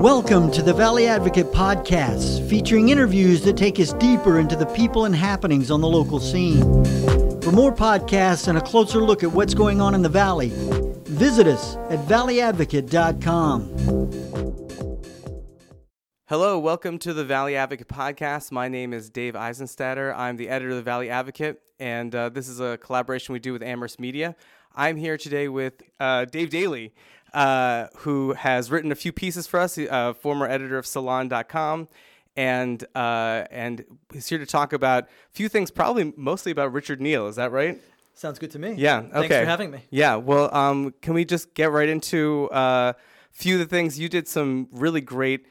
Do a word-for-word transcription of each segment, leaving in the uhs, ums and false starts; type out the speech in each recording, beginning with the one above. Welcome to the Valley Advocate Podcast, featuring interviews that take us deeper into the people and happenings on the local scene. For more podcasts and a closer look at what's going on in the Valley, visit us at valley advocate dot com. Hello, welcome to the Valley Advocate Podcast. My name is Dave Eisenstatter. I'm the editor of the Valley Advocate, and uh, this is a collaboration we do with Amherst Media. I'm here today with uh, Dave Daly, Uh, who has written a few pieces for us, uh, former editor of Salon dot com, and uh, and is here to talk about a few things, probably mostly about Richard Neal. Is that right? Sounds good to me. Yeah, okay. Thanks for having me. Yeah, well, um, can we just get right into a uh, few of the things? You did some really great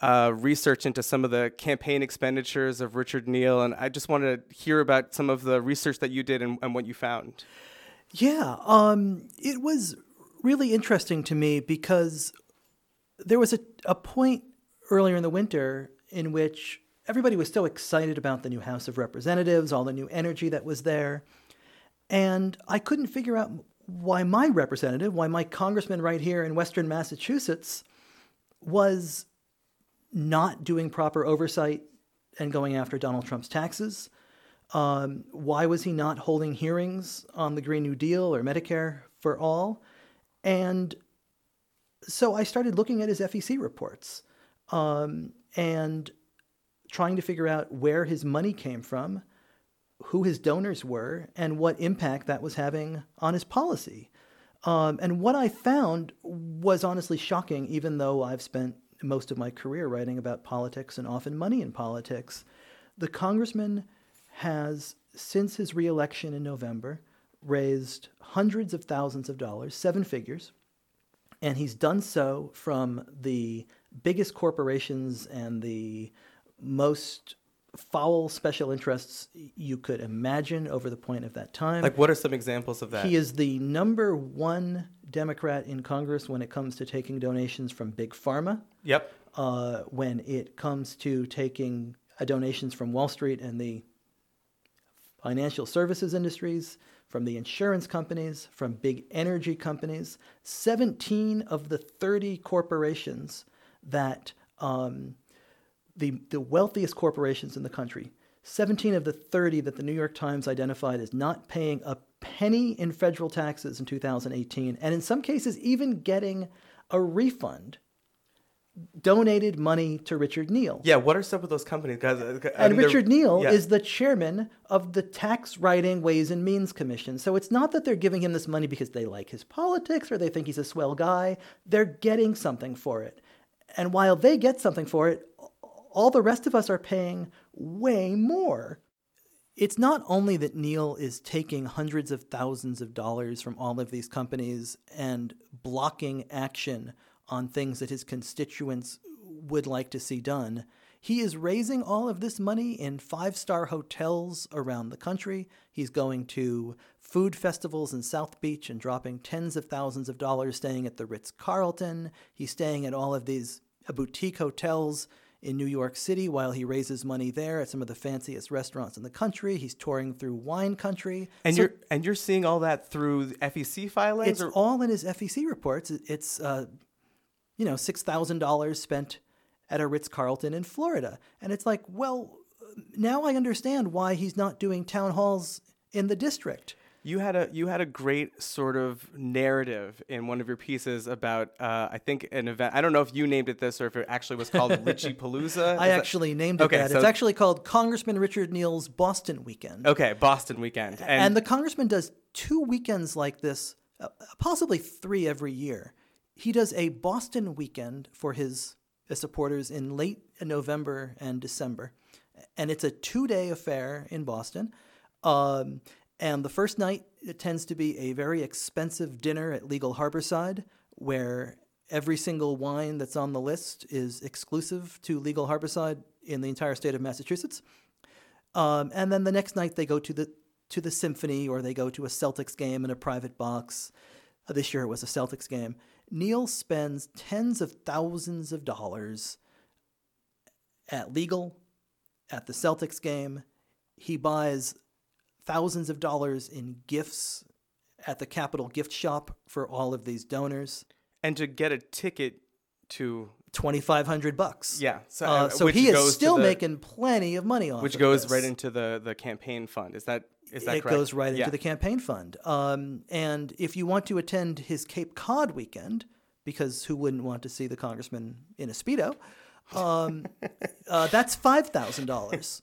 uh, research into some of the campaign expenditures of Richard Neal, and I just want to hear about some of the research that you did and, and what you found. Yeah, um, it was really interesting to me because there was a, a point earlier in the winter in which everybody was so excited about the new House of Representatives, all the new energy that was there. And I couldn't figure out why my representative, why my congressman right here in Western Massachusetts was not doing proper oversight and going after Donald Trump's taxes. Um, why was he not holding hearings on the Green New Deal or Medicare for All? And so I started looking at his F E C reports um, and trying to figure out where his money came from, who his donors were, and what impact that was having on his policy. Um, and what I found was honestly shocking, even though I've spent most of my career writing about politics and often money in politics. The congressman has, since his reelection in November, raised hundreds of thousands of dollars, seven figures, and he's done so from the biggest corporations and the most foul special interests you could imagine over the point of that time. Like, what are some examples of that? He is the number one Democrat in Congress when it comes to taking donations from Big Pharma. Yep. Uh, when it comes to taking uh, donations from Wall Street and the financial services industries, from the insurance companies, from big energy companies. seventeen of the thirty corporations that um, the, the wealthiest corporations in the country, seventeen of the thirty that the New York Times identified as not paying a penny in federal taxes in two thousand eighteen, and in some cases even getting a refund, donated money to Richard Neal. Yeah, what are some of those companies? Guys, and mean, Richard Neal yeah. is the chairman of the Tax Writing Ways and Means Commission. So it's not that they're giving him this money because they like his politics or they think he's a swell guy. They're getting something for it. And while they get something for it, all the rest of us are paying way more. It's not only that Neal is taking hundreds of thousands of dollars from all of these companies and blocking action on things that his constituents would like to see done. He is raising all of this money in five-star hotels around the country. He's going to food festivals in South Beach and dropping tens of thousands of dollars staying at the Ritz-Carlton. He's staying at all of these boutique hotels in New York City while he raises money there at some of the fanciest restaurants in the country. He's touring through wine country. And so you're and you're seeing all that through F E C filings? It's or? all in his F E C reports. It's uh, you know, six thousand dollars spent at a Ritz-Carlton in Florida. And it's like, well, now I understand why he's not doing town halls in the district. You had a you had a great sort of narrative in one of your pieces about, uh, I think, an event. I don't know if you named it this or if it actually was called Richie Palooza. I actually that... named it okay, that. So... It's actually called Congressman Richard Neal's Boston Weekend. Okay, Boston Weekend. And, and the congressman does two weekends like this, uh, possibly three every year. He does a Boston weekend for his supporters in late November and December. And it's a two-day affair in Boston. Um, and the first night, it tends to be a very expensive dinner at Legal Harborside, where every single wine that's on the list is exclusive to Legal Harborside in the entire state of Massachusetts. Um, and then the next night, they go to the to the symphony, or they go to a Celtics game in a private box. This year, it was a Celtics game. Neal spends tens of thousands of dollars at Legal, at the Celtics game. He buys thousands of dollars in gifts at the Capitol Gift Shop for all of these donors. And to get a ticket to twenty-five hundred bucks. Yeah. So, uh, so he is still the, making plenty of money off which of goes this. right into the, the campaign fund. Is that is that it correct? It goes right into yeah. the campaign fund. Um, and if you want to attend his Cape Cod weekend, because who wouldn't want to see the congressman in a Speedo, um, uh, that's five thousand dollars.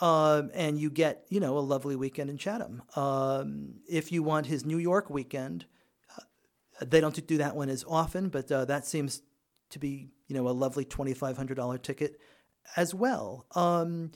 Um, and you get, you know, a lovely weekend in Chatham. Um, if you want his New York weekend, uh, they don't do that one as often, but uh, that seems to be, you know, a lovely twenty-five hundred dollars ticket as well. Um,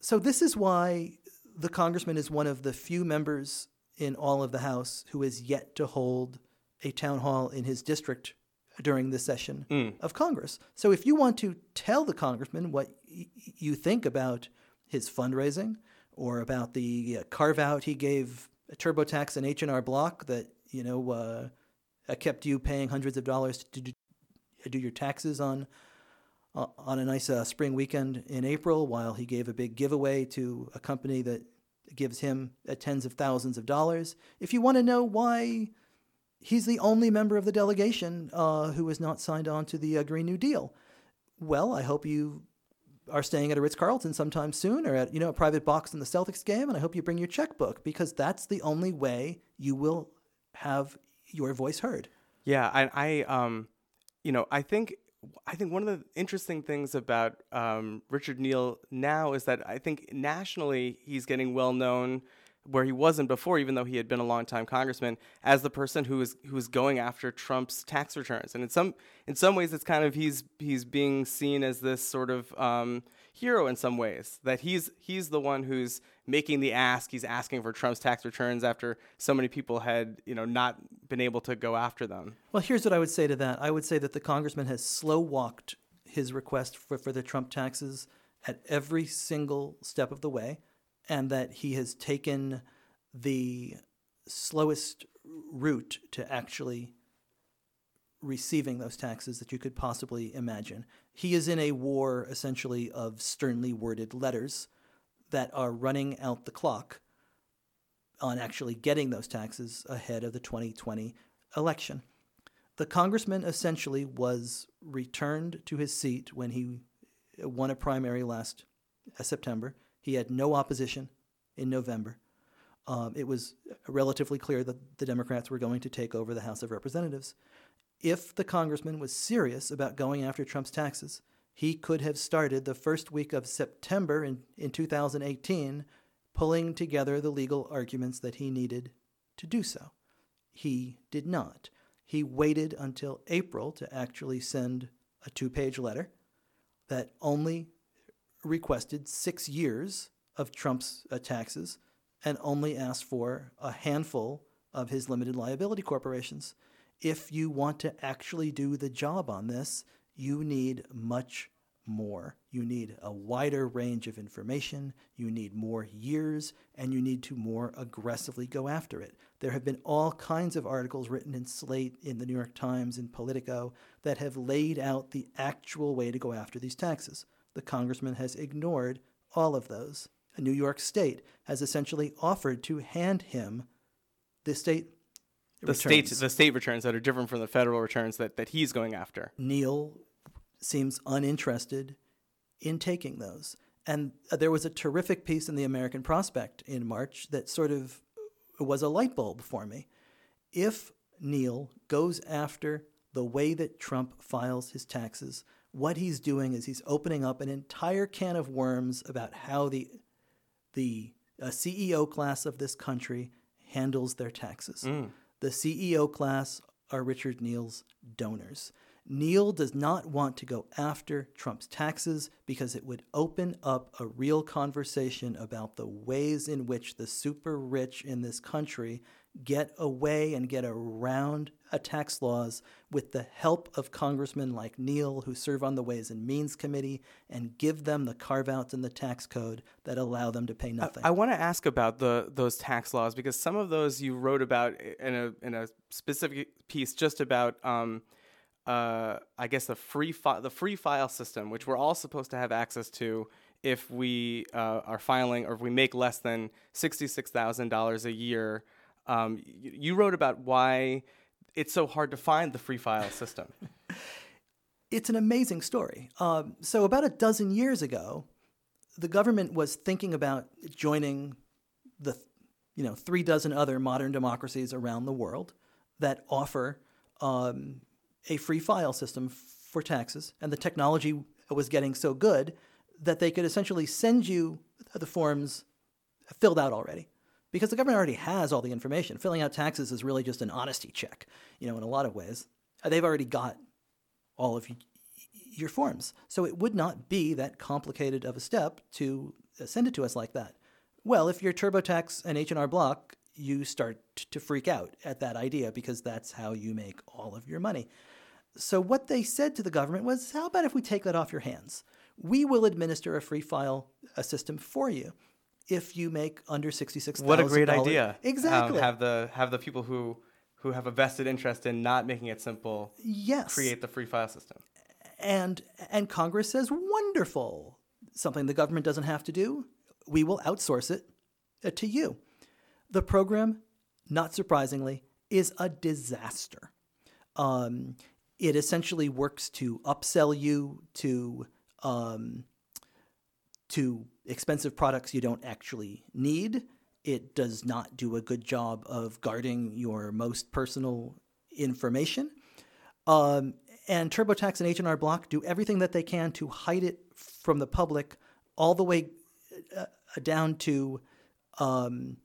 so this is why the congressman is one of the few members in all of the House who is yet to hold a town hall in his district during this session mm. of Congress. So if you want to tell the congressman what y- you think about his fundraising, or about the uh, carve-out he gave TurboTax and H and R Block that, you know, uh, kept you paying hundreds of dollars to do, do your taxes on uh, on a nice uh, spring weekend in April, while he gave a big giveaway to a company that gives him uh, tens of thousands of dollars. If you want to know why he's the only member of the delegation uh, who is not signed on to the uh, Green New Deal, well, I hope you are staying at a Ritz-Carlton sometime soon, or at, you know, a private box in the Celtics game, and I hope you bring your checkbook, because that's the only way you will have your voice heard. Yeah, I, I um, you know, I think I think one of the interesting things about um, Richard Neal now is that I think nationally he's getting well known, where he wasn't before, even though he had been a longtime congressman, as the person who is who is going after Trump's tax returns. And in some in some ways, it's kind of he's he's being seen as this sort of um, hero in some ways, that he's he's the one who's making the ask. He's asking for Trump's tax returns after so many people had, you know, not been able to go after them. Well, here's what I would say to that. I would say that the congressman has slow walked his request for, for the Trump taxes at every single step of the way, and that he has taken the slowest route to actually receiving those taxes that you could possibly imagine. He is in a war, essentially, of sternly worded letters that are running out the clock on actually getting those taxes ahead of the twenty twenty election. The congressman essentially was returned to his seat when he won a primary last September. He had no opposition in November. Um, it was relatively clear that the Democrats were going to take over the House of Representatives. If the congressman was serious about going after Trump's taxes, he could have started the first week of September in, in two thousand eighteen pulling together the legal arguments that he needed to do so. He did not. He waited until April to actually send a two-page letter that only requested six years of Trump's uh, taxes and only asked for a handful of his limited liability corporations. If you want to actually do the job on this, you need much more. You need a wider range of information, you need more years, and you need to more aggressively go after it. There have been all kinds of articles written in Slate, in the New York Times, in Politico, that have laid out the actual way to go after these taxes. The congressman has ignored all of those. New York State has essentially offered to hand him the state the returns. State, the state returns that are different from the federal returns that, that he's going after. Neal seems uninterested in taking those. And there was a terrific piece in the American Prospect in March that sort of was a light bulb for me. If Neal goes after the way that Trump files his taxes, what he's doing is he's opening up an entire can of worms about how the the uh, C E O class of this country handles their taxes. Mm. The C E O class are Richard Neal's donors. Neal does not want to go after Trump's taxes because it would open up a real conversation about the ways in which the super rich in this country get away and get around uh, tax laws with the help of congressmen like Neal, who serve on the Ways and Means Committee, and give them the carve-outs in the tax code that allow them to pay nothing. I, I want to ask about the those tax laws, because some of those you wrote about in a in a specific piece just about um, uh, I guess the free fi- the free file system, which we're all supposed to have access to if we uh, are filing or if we make less than sixty-six thousand dollars a year. Um, you, you wrote about why it's so hard to find the free file system. It's an amazing story. Um, so about a dozen years ago, the government was thinking about joining the, you know, three dozen other modern democracies around the world that offer um, a free file system for taxes. And the technology was getting so good that they could essentially send you the forms filled out already, because the government already has all the information. Filling out taxes is really just an honesty check, you know, in a lot of ways. They've already got all of your forms. So it would not be that complicated of a step to send it to us like that. Well, if you're TurboTax and H and R Block, you start to freak out at that idea, because that's how you make all of your money. So what they said to the government was, how about if we take that off your hands? We will administer a free file a system for you if you make under sixty-six thousand dollars. What a great idea. Exactly. Um, have the have the people who who have a vested interest in not making it simple, yes, create the free file system. And and Congress says, wonderful, something the government doesn't have to do. We will outsource it to you. The program, not surprisingly, is a disaster. Um, it essentially works to upsell you to um, to expensive products you don't actually need. It does not do a good job of guarding your most personal information. Um, and TurboTax and H and R Block do everything that they can to hide it from the public, all the way uh, down to um,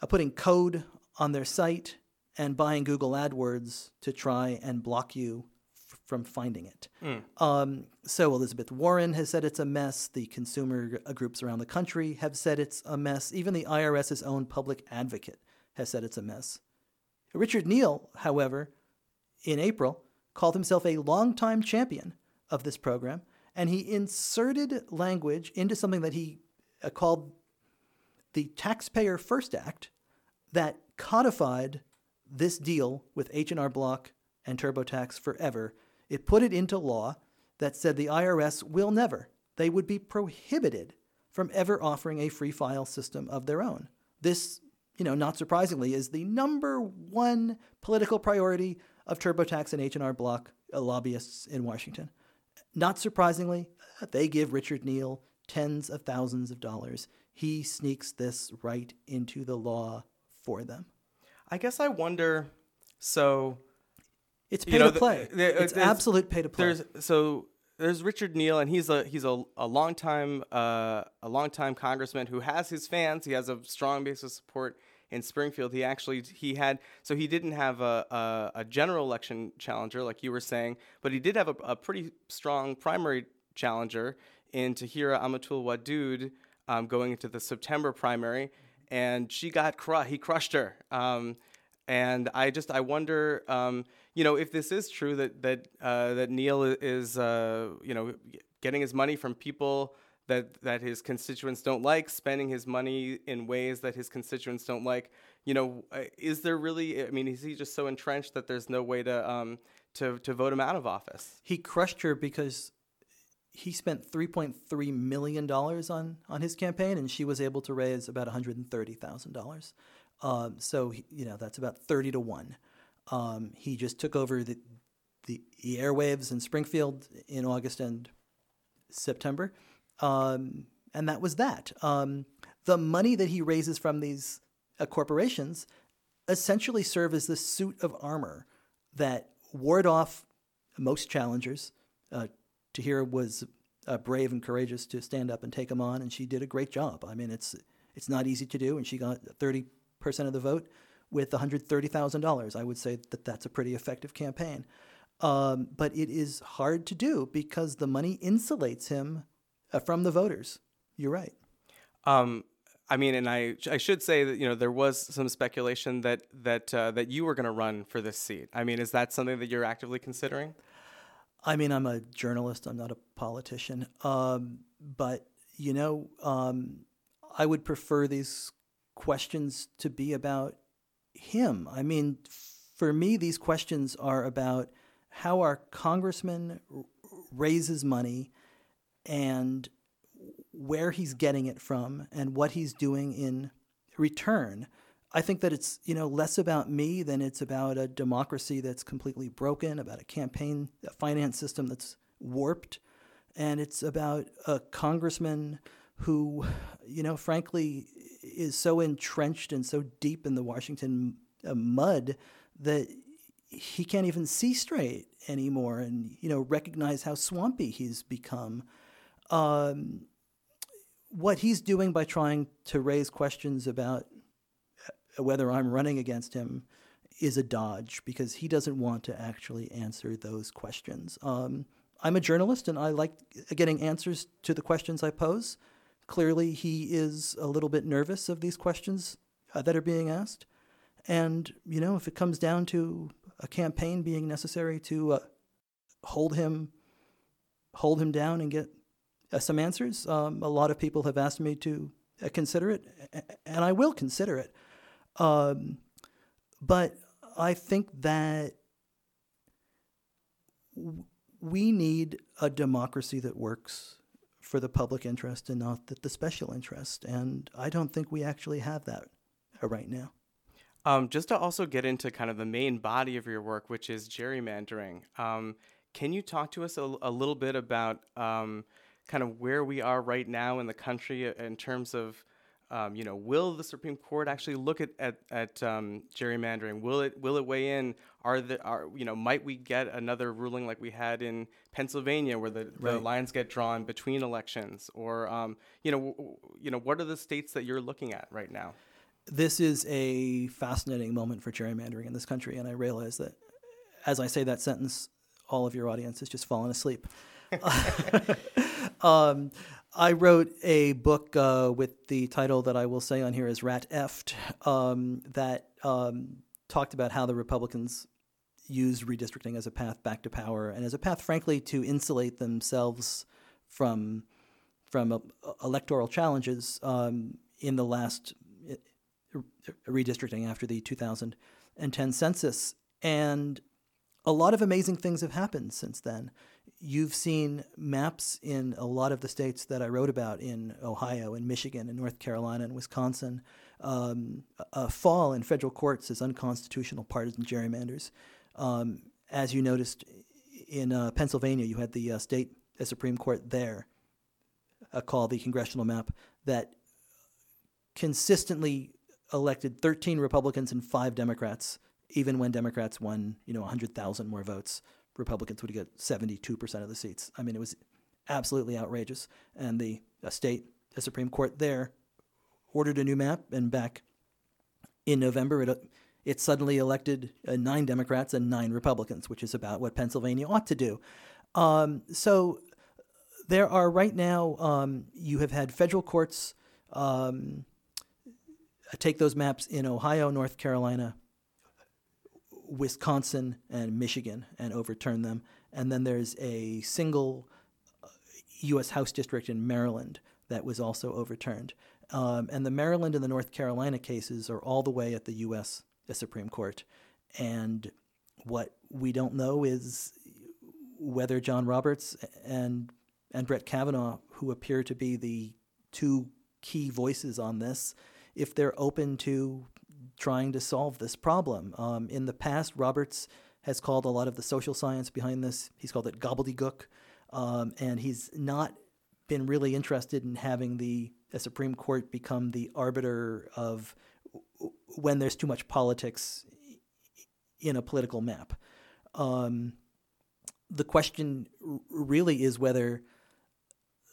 uh, putting code on their site and buying Google AdWords to try and block you f- from finding it. Mm. Um, so Elizabeth Warren has said it's a mess. The consumer groups around the country have said it's a mess. Even the IRS's own public advocate has said it's a mess. Richard Neal, however, in April, called himself a longtime champion of this program, and he inserted language into something that he uh, called the Taxpayer First Act that codified this deal with H and R Block and TurboTax forever. It put it into law that said the I R S will never, they would be prohibited from ever offering a free file system of their own. This, you know, not surprisingly, is the number one political priority of TurboTax and H and R Block lobbyists in Washington. Not surprisingly, they give Richard Neal tens of thousands of dollars. He sneaks this right into the law for them. I guess I wonder, so... It's pay you know, to play. The, the, it's absolute pay to play. There's, so there's Richard Neal, and he's a he's a a longtime uh, a longtime congressman who has his fans. He has a strong base of support in Springfield. He actually he had so he didn't have a a, a general election challenger like you were saying, but he did have a, a pretty strong primary challenger in Tahira Amatul Wadud um, going into the September primary. And she got crushed. He crushed her. Um, and I just I wonder, um, you know, if this is true that that uh, that Neal is, uh, you know, getting his money from people that that his constituents don't like, spending his money in ways that his constituents don't like. You know, is there really? I mean, is he just so entrenched that there's no way to um, to to vote him out of office? He crushed her because he spent three point three million dollars on, on his campaign, and she was able to raise about one hundred thirty thousand dollars. Um, so, he, you know, that's about thirty to one. Um, he just took over the, the airwaves in Springfield in August and September, um, and that was that. Um, the money that he raises from these uh, corporations essentially serve as the suit of armor that ward off most challengers. uh, Tahira was uh, brave and courageous to stand up and take him on, and she did a great job. I mean, it's it's not easy to do, and she got thirty percent of the vote with one hundred thirty thousand dollars. I would say that that's a pretty effective campaign. Um, but it is hard to do because the money insulates him uh, from the voters. You're right. Um, I mean, and I I should say that, you know, there was some speculation that, that, uh, that you were going to run for this seat. I mean, is that something that you're actively considering? I mean, I'm a journalist. I'm not a politician. Um, but, you know, um, I would prefer these questions to be about him. I mean, for me, these questions are about how our congressman r- raises money and where he's getting it from and what he's doing in return. I think that it's, you know, less about me than it's about a democracy that's completely broken, about a campaign a finance system that's warped. And it's about a congressman who, you know, frankly, is so entrenched and so deep in the Washington mud that he can't even see straight anymore and, you know, recognize how swampy he's become. Um, what he's doing by trying to raise questions about whether I'm running against him is a dodge because he doesn't want to actually answer those questions. Um, I'm a journalist and I like getting answers to the questions I pose. Clearly, he is a little bit nervous of these questions uh, that are being asked. And, you know, if it comes down to a campaign being necessary to uh, hold him hold him down and get uh, some answers, um, a lot of people have asked me to uh, consider it, and I will consider it. Um, but I think that w- we need a democracy that works for the public interest and not the, the special interest. And I don't think we actually have that right now. Um, just to also get into kind of the main body of your work, which is gerrymandering, um, can you talk to us a, a little bit about um, kind of where we are right now in the country in terms of Um, you know, will the Supreme Court actually look at at, at um, gerrymandering? Will it will it weigh in? Are the are you know might we get another ruling like we had in Pennsylvania where the, right. the lines get drawn between elections? Or um, you know w- you know what are the states that you're looking at right now? This is a fascinating moment for gerrymandering in this country, and I realize that as I say that sentence, all of your audience has just fallen asleep. um, I wrote a book uh, with the title that I will say on here is Ratf'd um, that um, talked about how the Republicans used redistricting as a path back to power and as a path, frankly, to insulate themselves from from uh, electoral challenges um, in the last redistricting after the two thousand ten census. And a lot of amazing things have happened since then. You've seen maps in a lot of the states that I wrote about in Ohio and Michigan and North Carolina and Wisconsin. Um, a fall in federal courts as unconstitutional partisan gerrymanders. Um, as you noticed in uh, Pennsylvania, you had the uh, state uh, Supreme Court there uh, call the congressional map that consistently elected thirteen Republicans and five Democrats, even when Democrats won, you know, one hundred thousand more votes. Republicans would get seventy-two percent of the seats. I mean, it was absolutely outrageous. And the uh, state the Supreme Court there ordered a new map, and back in November, it, uh, it suddenly elected uh, nine Democrats and nine Republicans, which is about what Pennsylvania ought to do. Um, so there are right now, um, you have had federal courts um, take those maps in Ohio, North Carolina, Wisconsin and Michigan and overturn them. And then there's a single U S House district in Maryland that was also overturned. Um, and the Maryland and the North Carolina cases are all the way at the U S Supreme Court. And what we don't know is whether John Roberts and and Brett Kavanaugh, who appear to be the two key voices on this, if they're open to trying to solve this problem. Um, in the past, Roberts has called a lot of the social science behind this. He's called it gobbledygook, um, and he's not been really interested in having the uh, Supreme Court become the arbiter of w- when there's too much politics in a political map. Um, the question r- really is whether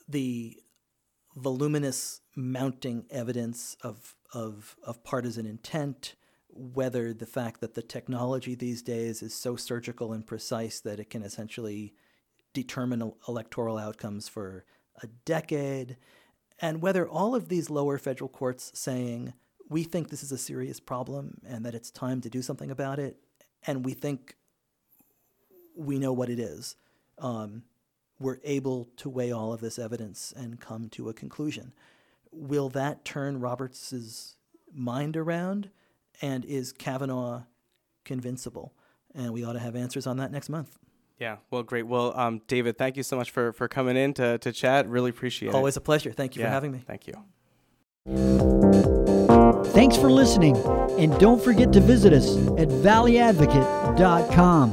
the voluminous mounting evidence of Of, of partisan intent, whether the fact that the technology these days is so surgical and precise that it can essentially determine electoral outcomes for a decade, and whether all of these lower federal courts saying, we think this is a serious problem and that it's time to do something about it, and we think we know what it is, um, we're able to weigh all of this evidence and come to a conclusion. Will that turn Roberts' mind around, and is Kavanaugh convincible? And we ought to have answers on that next month. Yeah, well, great. Well, um, David, thank you so much for, for coming in to, to chat. Really appreciate it. Always a pleasure. Thank you yeah, for having me. Thank you. Thanks for listening, and don't forget to visit us at valley advocate dot com.